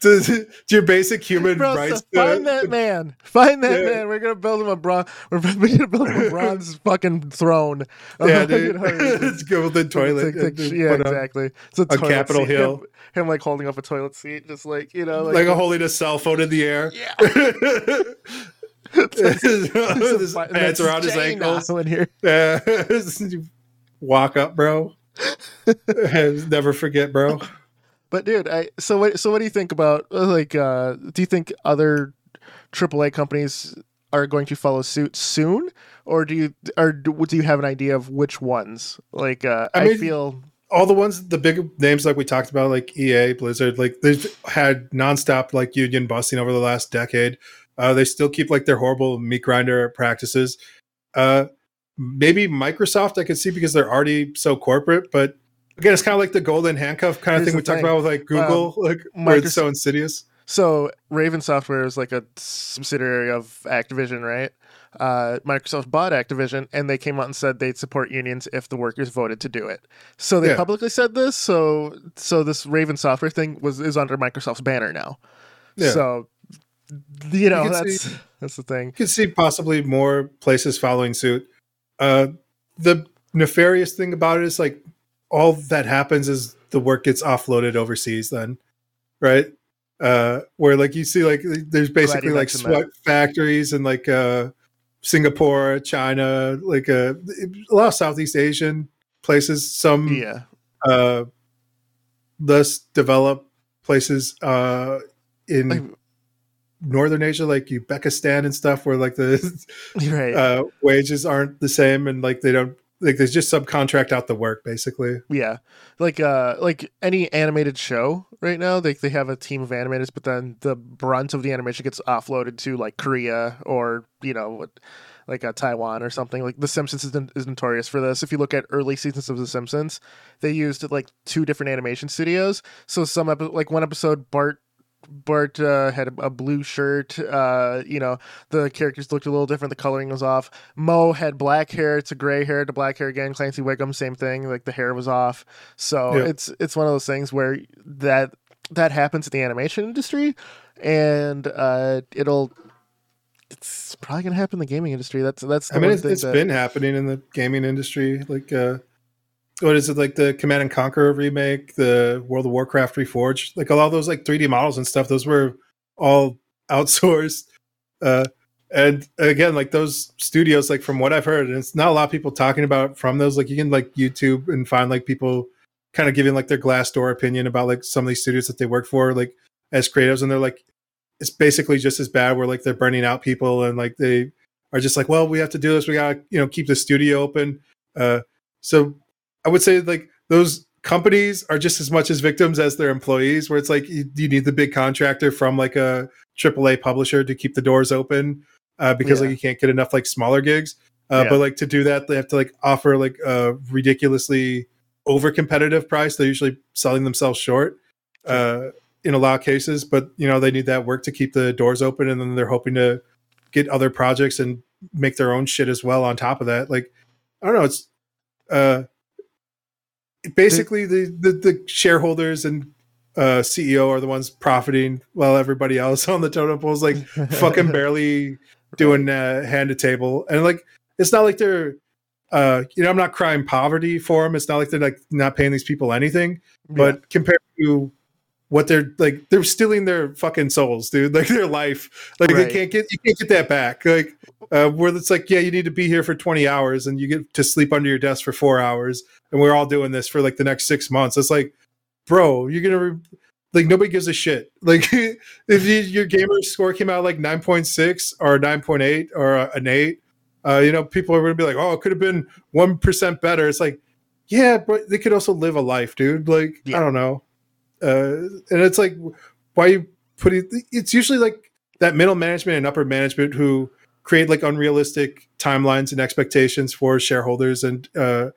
to, to your basic human Bro, rights. So find to, that man. Find that yeah. man. We're gonna build him a bronze. We're gonna build him a bronze fucking throne. Yeah, dude. Let's go with the toilet. Take, take, yeah, exactly. It's a Capitol Hill. Him, him like holding up a toilet seat, just like, you know, like, like a holding a cell phone in the air. Yeah. His pants around his ankles. In here. Yeah. Walk up, bro. Never forget, bro. But dude, I so what so what do you think about like uh, do you think other triple A companies are going to follow suit soon? Or do you or do you have an idea of which ones? Like uh, I, mean, I feel all the ones, the big names like we talked about, like E A, Blizzard, like they've had nonstop like union busting over the last decade. Uh, they still keep like their horrible meat grinder practices. Uh, maybe Microsoft I could see because they're already so corporate. But again, it's kind of like the golden handcuff kind of thing we talked about with like Google, um, like where Microsoft- it's so insidious. So Raven Software is like a subsidiary of Activision, right? Uh, Microsoft bought Activision, and they came out and said they'd support unions if the workers voted to do it. So they yeah. publicly said this. So so this Raven Software thing was is under Microsoft's banner now. Yeah. So you know you that's see, that's the thing. You can see possibly more places following suit. Uh, the nefarious thing about it is like all that happens is the work gets offloaded overseas. Then, right? Uh, where like you see like there's basically like sweat that. factories and like. Uh, Singapore, China, like a, a lot of Southeast Asian places, some yeah. uh, less developed places uh, in like, Northern Asia, like Uzbekistan and stuff, where like the right. uh, wages aren't the same and like they don't Like there's just subcontract out the work basically. Yeah. Like uh like any animated show right now, they they have a team of animators, but then the brunt of the animation gets offloaded to like Korea or, you know, like a Taiwan or something. Like The Simpsons is, is notorious for this. If you look at early seasons of The Simpsons, they used like two different animation studios. So some epi- like one episode Bart Bart uh, had a blue shirt. Uh, you know, the characters looked a little different. The coloring was off. Mo had black hair to gray hair to black hair again. Clancy Wiggum, same thing. Like the hair was off. So yeah. it's it's one of those things where that that happens in the animation industry, and uh, it'll it's probably gonna happen in the gaming industry. That's that's. The I mean, it's, it's that... been happening in the gaming industry. Like, uh, what is it like the Command and Conquer remake, the World of Warcraft Reforged, like all those like three D models and stuff. Those were all outsourced, uh, and again, like those studios, like from what I've heard, and it's not a lot of people talking about from those. Like you can like YouTube and find like people kind of giving like their Glassdoor opinion about like some of these studios that they work for, like as creatives, and they're like, it's basically just as bad. Where like they're burning out people, and like they are just like, well, we have to do this. We gotta, you know, keep the studio open. Uh, so. I would say like those companies are just as much as victims as their employees, where it's like you, you need the big contractor from like a triple A publisher to keep the doors open uh, because yeah. like you can't get enough like smaller gigs. Uh, yeah. But like to do that, they have to like offer like a ridiculously over competitive price. They're usually selling themselves short uh, in a lot of cases, but you know, they need that work to keep the doors open. And then they're hoping to get other projects and make their own shit as well on top of that. Like, I don't know. It's, uh, Basically, the, the, the shareholders and uh, C E O are the ones profiting while everybody else on the totem pole is like fucking barely doing uh, hand to table. And like, it's not like they're, uh, you know, I'm not crying poverty for them. It's not like they're like not paying these people anything. Yeah. But compared to what they're like, they're stealing their fucking souls, dude. Like their life. Like right. they can't get you can't get that back. Like uh, where it's like, yeah, you need to be here for twenty hours and you get to sleep under your desk for four hours. And we're all doing this for like the next six months. It's like, bro, you're gonna re- like nobody gives a shit. Like if you, your gamer score came out like nine point six or nine point eight or uh, an eight, uh, you know, people are gonna be like, oh, it could have been one percent better. It's like, yeah, but they could also live a life, dude. Like yeah. I don't know, uh, and it's like, why are you putting? It's usually like that middle management and upper management who create like unrealistic timelines and expectations for shareholders and. Uh,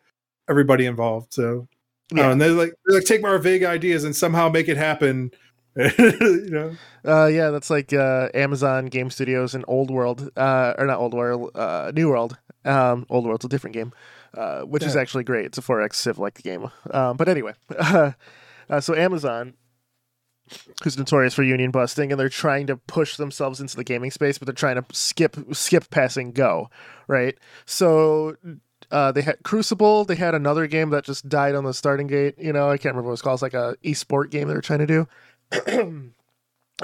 everybody involved. So yeah. uh, and they're like, they're like, take our vague ideas and somehow make it happen. You know? Uh, yeah. That's like, uh, Amazon Game Studios and Old World, uh, or not Old World, uh, New World, um, Old World's a different game, uh, which yeah. is actually great. It's a four X Civ like game. Um, but anyway, uh, uh, so Amazon, who's notorious for union busting, and they're trying to push themselves into the gaming space, but they're trying to skip, skip passing go. Right. So, Uh, they had Crucible. They had another game that just died on the starting gate. You know, I can't remember what it was called. It's like a esport game they were trying to do.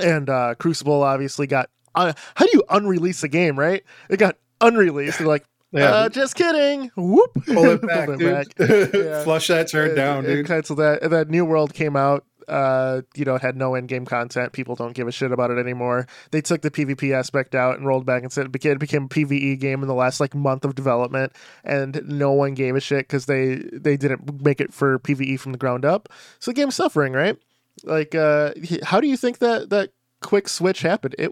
and uh, Crucible obviously got. Uh, how do you unrelease a game, right? It got unreleased. They're like, yeah. uh, just kidding. Whoop. Pull it back. Pull it dude. back. Yeah. Flush that turd down, dude. Cancel that. And that New World came out. Uh, you know, it had no in-game content. People don't give a shit about it anymore. They took the PvP aspect out and rolled back and said it became, it became a PvE game in the last like month of development, and no one gave a shit because they they didn't make it for PvE from the ground up. So the game's suffering, right? Like, uh, how do you think that that quick switch happened? It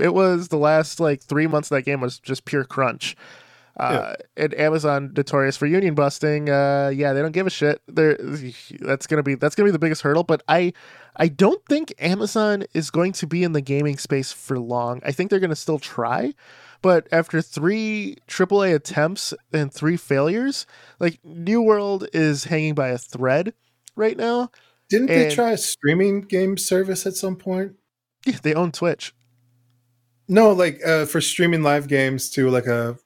it was the last like three months of that game was just pure crunch. Uh, yeah. And Amazon, notorious for union busting. Uh, yeah, they don't give a shit. They're, that's gonna be that's gonna be the biggest hurdle. But I, I don't think Amazon is going to be in the gaming space for long. I think they're gonna still try, but after three triple A attempts and three failures, like New World is hanging by a thread right now. Didn't and, they try a streaming game service at some point? Yeah, they own Twitch. No, like uh, for streaming live games to like a.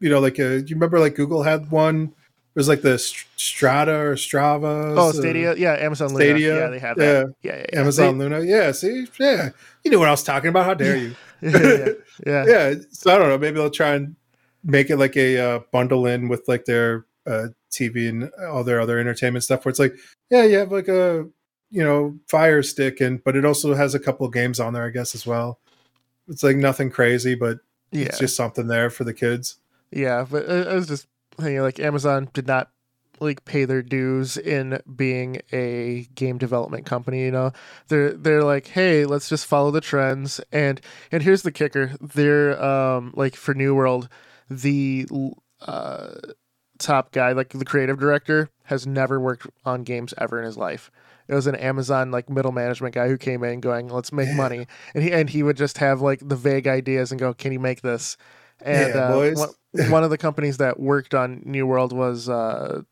You know, like, a, you remember, like, Google had one? It was, like, the Strata or Strava. Oh, Stadia? Yeah, Amazon Luna. Stadia. Yeah, they have that. Yeah, yeah, yeah, yeah. Amazon they, Luna. Yeah, see? Yeah. You knew what I was talking about. How dare you? yeah, yeah, yeah. yeah. So, I don't know. Maybe they'll try and make it, like, a uh, bundle in with, like, their uh, T V and all their other entertainment stuff where it's, like, yeah, you have, like, a, you know, Fire Stick, and but it also has a couple of games on there, I guess, as well. It's, like, nothing crazy, but yeah. it's just something there for the kids. Yeah, but it was just you know, like Amazon did not like pay their dues in being a game development company. You know, they're they're like, hey, let's just follow the trends. And and here's the kicker: they're um like for New World, the uh top guy, like the creative director, has never worked on games ever in his life. It was an Amazon like middle management guy who came in going, let's make money. And he and he would just have like the vague ideas and go, can you make this? And yeah, uh, one, one of the companies that worked on New World was uh,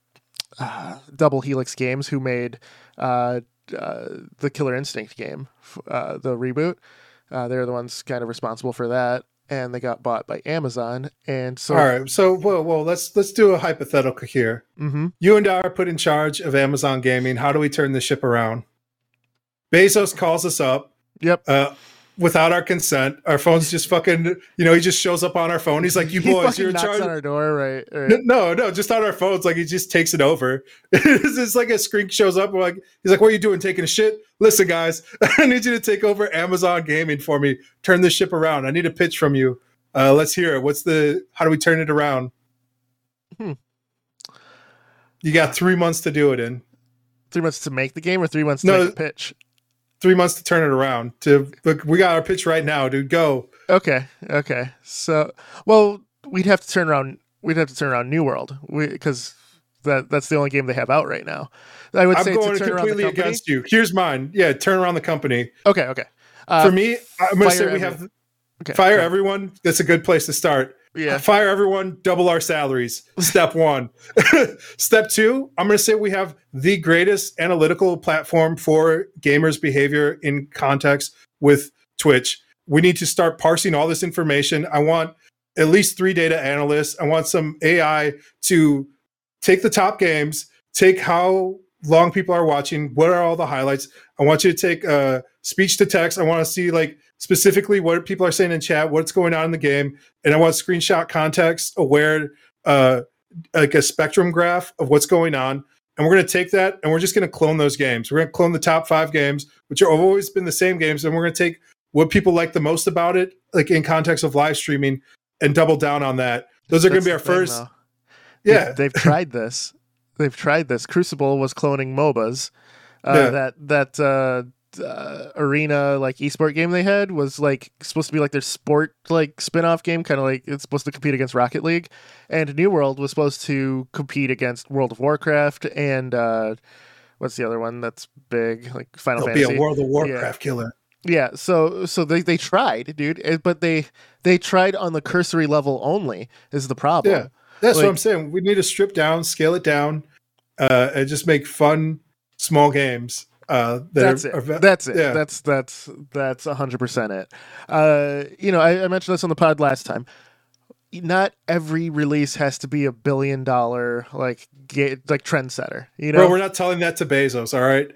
uh, Double Helix Games, who made uh, uh, the Killer Instinct game, uh, the reboot. Uh, they were the ones kind of responsible for that. And they got bought by Amazon, and so all right. So, well, well, let's let's do a hypothetical here. Mm-hmm. You and I are put in charge of Amazon Gaming. How do we turn this ship around? Bezos calls us up. Yep. Uh, without our consent, our phones just fucking. You know, he just shows up on our phone. He's like, "You he boys, you're in charge." On our door, right, right? No, no, just on our phones. Like he just takes it over. It's just like a screen shows up. We're like, he's like, "What are you doing? Taking a shit." Listen, guys, I need you to take over Amazon Gaming for me. Turn this ship around. I need a pitch from you. Uh, let's hear it. What's the? How do we turn it around? Hmm. You got three months to do it in. Three months to make the game, or three months to no, make the pitch. Three months to turn it around. To look, we got our pitch right now, dude. Go. Okay. Okay. So, well, we'd have to turn around. We'd have to turn around New World because. That that's the only game they have out right now. I would I'm say going to turn completely around the against you. Here's mine. Yeah, turn around the company. Okay, okay. Uh, For me, I'm going to say we everyone. have okay, fire okay. everyone. That's a good place to start. Yeah, fire everyone. Double our salaries. Step one. Step two. I'm going to say we have the greatest analytical platform for gamers' behavior in context with Twitch. We need to start parsing all this information. I want at least three data analysts. I want some A I to take the top games, take how long people are watching, what are all the highlights. I want you to take uh, speech to text. I want to see like specifically what people are saying in chat, what's going on in the game. And I want screenshot context aware, uh, like a spectrum graph of what's going on. And we're going to take that and we're just going to clone those games. We're going to clone the top five games, which have always been the same games. And we're going to take what people like the most about it, like in context of live streaming, and double down on that. Those are going to be our first... Though. Yeah, they've, they've tried this. They've tried this. Crucible was cloning MOBAs. Uh, yeah. That that uh, uh, arena like esport game they had was like supposed to be like their sport like spin-off game, kind of like it's supposed to compete against Rocket League. And New World was supposed to compete against World of Warcraft and uh, what's the other one that's big like Final There'll Fantasy. It'll be a World of Warcraft yeah. killer. Yeah, so so they, they tried, dude, but they they tried on the cursory level only is the problem. Yeah. That's like, what I'm saying. We need to strip down, scale it down, uh, and just make fun, small games. Uh, that that's, are, it. Are, that's it. Yeah. That's that's that's one hundred percent it. Uh, you know, I, I mentioned this on the pod last time. Not every release has to be a billion dollar like ga- like trendsetter. You know, bro, we're not telling that to Bezos. All right,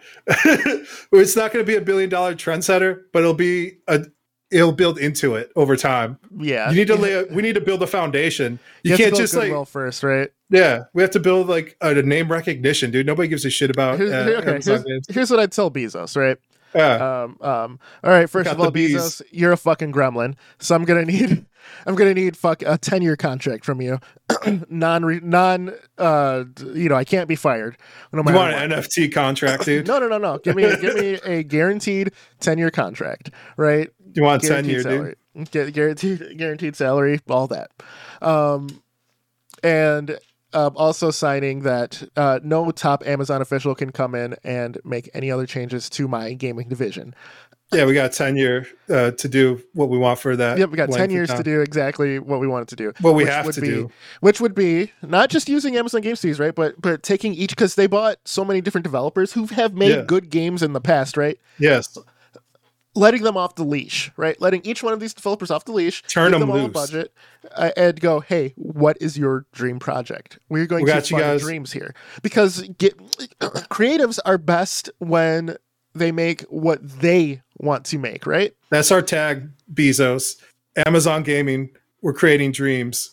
it's not going to be a billion dollar trendsetter, but it'll be a. It'll build into it over time. Yeah, you need to lay. A, we need to build a foundation. You, you can't just like well first, right? Yeah, we have to build like a, a name recognition, dude. Nobody gives a shit about. Here's, uh, okay, here's, here's what I'd tell Bezos, right? Yeah. Um, um, all right. First of all, Bezos, you're a fucking gremlin. So I'm gonna need, I'm gonna need fuck a ten year contract from you. non, non, uh, you know, I can't be fired. No matter you want an what. N F T contract, dude? no, no, no, no. Give me, give me a guaranteed ten year contract, right? You want guaranteed ten year, dude? Gu- guaranteed, guaranteed salary, all that, um, and. Um, also signing that uh, no top Amazon official can come in and make any other changes to my gaming division. Yeah, we got ten year uh, to do what we want for that. Yep, we got ten years to do exactly what we wanted to do. What we have to be, do. Which would be not just using Amazon Game Studios, right? But but taking each, because they bought so many different developers who have made yeah. good games in the past, right? Yes. Letting them off the leash, right? Letting each one of these developers off the leash, turn them, them loose. All a budget, uh, and go, hey, what is your dream project? We're going we to find dreams here because get, creatives are best when they make what they want to make, right? That's our tag, Bezos. Amazon Gaming, we're creating dreams.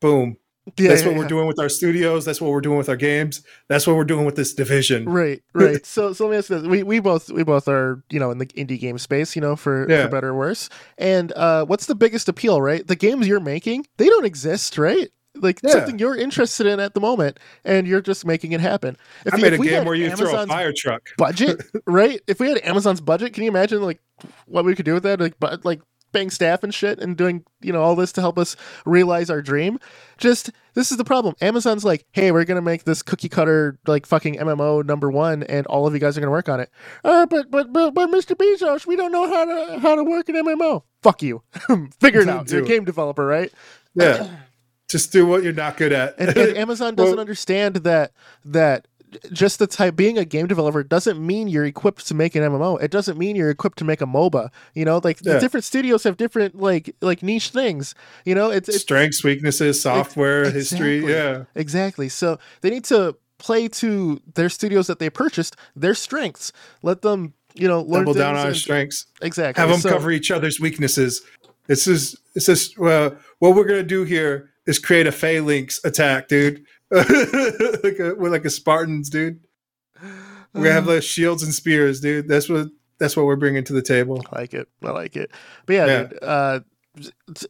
Boom. Yeah, that's yeah, what yeah. we're doing with our studios. That's what we're doing with our games. That's what we're doing with this division. Right, right. so, so let me ask this: we we both we both are you know in the indie game space, you know, for, yeah. for better or worse. And uh, what's the biggest appeal? Right, the games you're making, they don't exist, right? like yeah. something you're interested in at the moment, and you're just making it happen. If I made a game where you Amazon's throw a fire truck budget, right? If we had Amazon's budget, can you imagine like what we could do with that? Like, but like paying staff and shit, and doing you know all this to help us realize our dream. Just this is the problem. Amazon's like, hey, we're gonna make this cookie cutter like fucking M M O number one, and all of you guys are gonna work on it. Uh, but but but but Mister Bezos, we don't know how to how to work an M M O. Fuck you. Figure it out. You're a game developer, right? Yeah. Just do what you're not good at. And, and Amazon doesn't well, understand that that just the type being a game developer doesn't mean you're equipped to make an M M O. It doesn't mean you're equipped to make a MOBA. You know, like yeah. the different studios have different like like niche things. You know, it's, it's strengths, weaknesses, software, it, exactly, history. Yeah, exactly. So they need to play to their studios that they purchased, their strengths. Let them, you know, learn double down on and, our strengths. Exactly. Have them so, cover each other's weaknesses. This is this is uh, what we're gonna do here. Is create a phalanx attack, dude. like a, we're like a Spartans, dude. We're gonna have like shields and spears, dude. That's what that's what we're bringing to the table. I like it. I like it. But yeah, yeah. Dude, uh,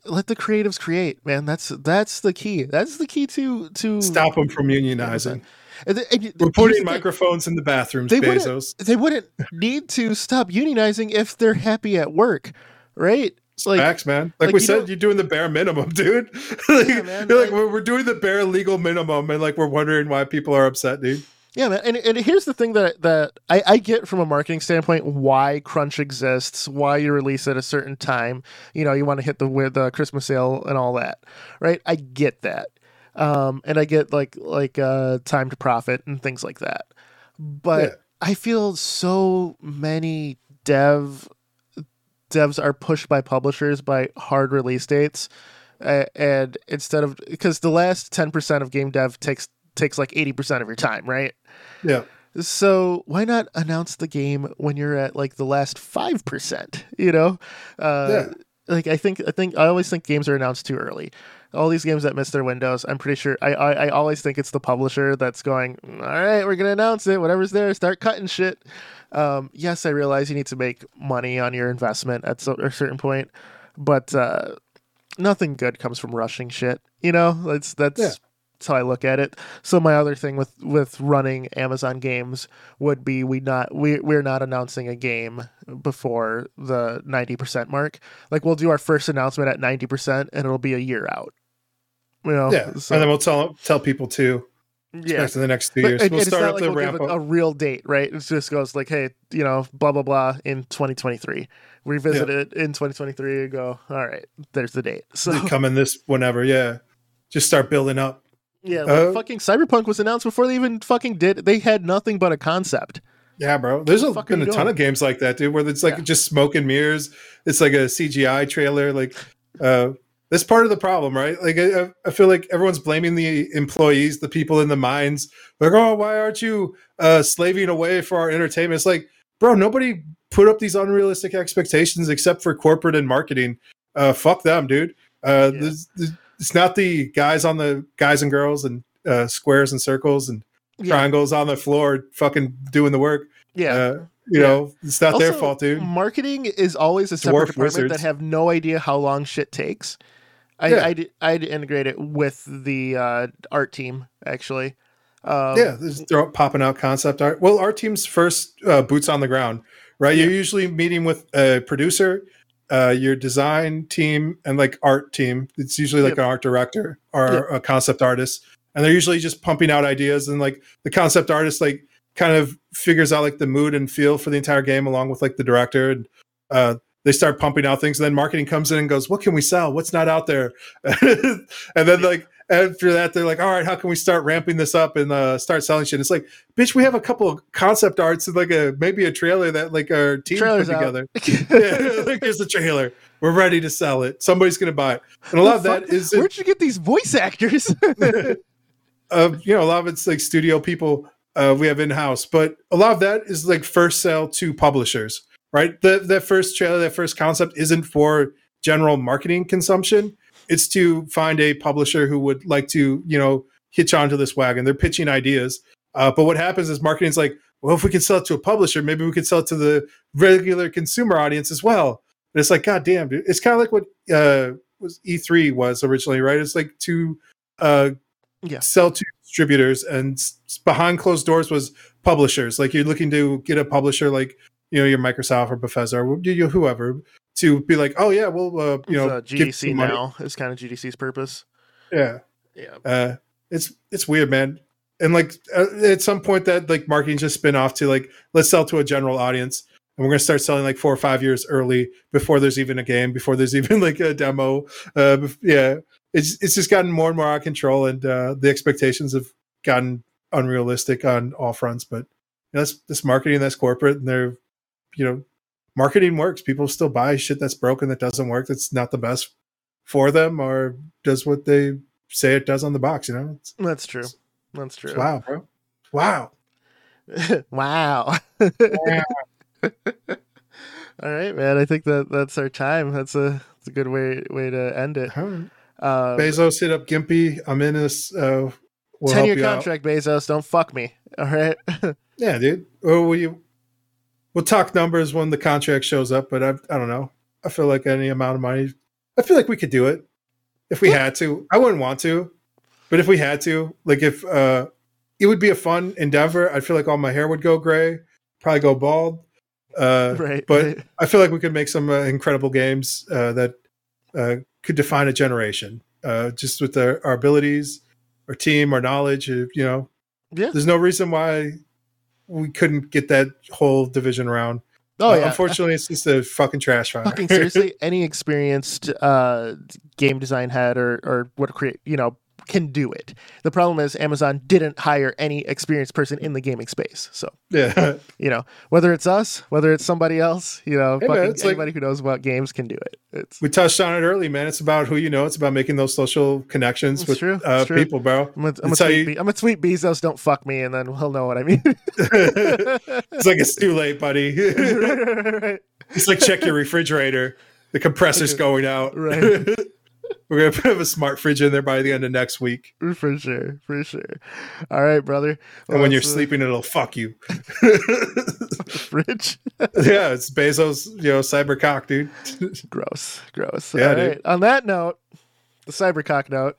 let the creatives create, man. That's that's the key. That's the key to to stop them from unionizing. And, and, we're putting microphones in the bathrooms, they Bezos. Wouldn't, they wouldn't need to stop unionizing if they're happy at work, right? Like, facts, man. Like, like we you said, know, you're doing the bare minimum, dude. like, yeah, man, you're like, like we're, we're doing the bare legal minimum, and like we're wondering why people are upset, dude. Yeah, man. And and here's the thing that that I, I get from a marketing standpoint: why crunch exists, why you release at a certain time. You know, you want to hit the with the Christmas sale and all that, right? I get that, um, and I get like like uh, time to profit and things like that. But yeah. I feel so many dev. devs are pushed by publishers by hard release dates, uh, and instead of because the last ten percent of game dev takes takes like eighty percent of your time, right? Yeah. So why not announce the game when you're at like the last five percent? You know, uh, yeah. like I think I think I always think games are announced too early. All these games that miss their windows, I'm pretty sure. I, I, I always think it's the publisher that's going, all right, we're gonna announce it. Whatever's there, start cutting shit. Um, yes, I realize you need to make money on your investment at so, a certain point, but uh, nothing good comes from rushing shit. You know, that's that's, yeah. that's how I look at it. So my other thing with, with running Amazon games would be we not we we're not announcing a game before the ninety percent mark. Like we'll do our first announcement at ninety percent, and it'll be a year out. You know, yeah, so. And then we'll tell tell people too. Yeah, in the next two years, but, we'll start up like the we'll ramp up. A, a real date, right? It just goes like, hey, you know, blah blah blah in twenty twenty-three. Revisit yeah. it in twenty twenty-three and go, all right, there's the date. So coming this whenever, yeah. Just start building up. Yeah, like uh, fucking Cyberpunk was announced before they even fucking did. They had nothing but a concept. Yeah, bro. There's a, been a ton doing? of games like that, dude. Where it's like yeah. just smoke and mirrors. It's like a C G I trailer, like. uh That's part of the problem, right? Like, I, I feel like everyone's blaming the employees, the people in the mines. Like, oh, why aren't you uh, slaving away for our entertainment? It's like, bro, nobody put up these unrealistic expectations except for corporate and marketing. Uh, fuck them, dude. Uh, yeah. this, this, it's not the guys on the guys and girls and uh, squares and circles and yeah. triangles on the floor fucking doing the work. Yeah. Uh, You yeah. know, it's not also, their fault, dude. Marketing is always a separate Dwarf department wizards. That have no idea how long shit takes. I, yeah. I'd, I'd integrate it with the uh, art team, actually. Um, yeah, they're popping out concept art. Well, our team's first uh, boots on the ground, right? Yeah. You're usually meeting with a producer, uh, your design team, and like art team. It's usually like yep. an art director or yep. a concept artist. And they're usually just pumping out ideas. And like the concept artist like kind of figures out like the mood and feel for the entire game along with like the director and uh they start pumping out things, and then marketing comes in and goes, what can we sell? What's not out there? And then like after that, they're like, all right, how can we start ramping this up and uh, start selling shit? It's like, bitch, we have a couple of concept arts and like a maybe a trailer that like our team Trailer's put together. yeah, like here's the trailer. We're ready to sell it. Somebody's gonna buy it. And a lot well, of that is where'd you get these voice actors? uh, you know, a lot of it's like studio people uh, we have in house, but a lot of that is like first sale to publishers. Right, the that first trailer, that first concept isn't for general marketing consumption. It's to find a publisher who would like to, you know, hitch onto this wagon. They're pitching ideas, uh, but what happens is marketing's like, well, if we can sell it to a publisher, maybe we could sell it to the regular consumer audience as well. And it's like, goddamn, dude, it's kind of like what uh, was E three was originally, right? It's like two uh, yeah. sell to distributors, and behind closed doors was publishers. Like, you're looking to get a publisher, like, you know, your Microsoft or Bethesda or whoever, to be like, oh yeah, well, uh, you know, uh, G D C now is kind of G D C's purpose. Yeah, yeah. Uh, it's it's weird, man. And like at some point, that like marketing just spin off to like, let's sell to a general audience. And we're going to start selling like four or five years early, before there's even a game, before there's even like a demo. Uh, yeah, it's it's just gotten more and more out of control, and uh, the expectations have gotten unrealistic on all fronts. But you know, that's this marketing, that's corporate, and they're, you know, marketing works. People still buy shit that's broken, that doesn't work, that's not the best for them, or does what they say it does on the box. You know, it's, that's true. That's true. Wow, bro. Wow. Wow. Wow. All right, man, I think that that's our time. That's a that's a good way way to end it. um, Bezos, hit up Gimpy. I'm in this uh we'll ten-year contract out. Bezos, don't fuck me, all right? Yeah, dude. Or we we'll talk numbers when the contract shows up, but I, I don't know, I feel like any amount of money, I feel like we could do it if we what? had to. I wouldn't want to, but if we had to, like, if uh it would be a fun endeavor. I feel like all my hair would go gray, probably go bald. Uh, right, but right. I feel like we could make some uh, incredible games uh, that uh, could define a generation, uh, just with our, our abilities, our team, our knowledge. You know, yeah. There's no reason why we couldn't get that whole division around. Oh, uh, yeah. Unfortunately, it's just a fucking trash fire. Fucking seriously, any experienced uh, game design head or or what create, you know, can do it. The problem is Amazon didn't hire any experienced person in the gaming space. So yeah, you know, whether it's us, whether it's somebody else, you know, hey, fucking man, anybody like, who knows about games can do it. It's, we touched on it early, man. It's about who you know. It's about making those social connections with true, uh, true. people, bro. I'm gonna tweet, be- tweet Bezos, don't fuck me, and then he'll know what I mean. It's like, it's too late, buddy. right, right, right. It's like, check your refrigerator. The compressor's going out. Right. We're going to put a smart fridge in there by the end of next week. For sure. For sure. All right, brother. Well, and when you're uh... sleeping, it'll fuck you. Fridge? Yeah, it's Bezos, you know, cybercock, dude. Gross. Gross. Yeah, all right. Dude. On that note, the cybercock note,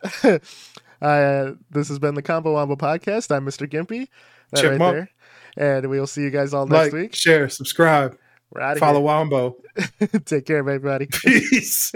uh, this has been the Combo Wombo Podcast. I'm Mister Gimpy. That Chip right Monk. There. And we'll see you guys all next like, week. Share, subscribe. We're out of here. Follow Wombo. Take care, everybody. Peace.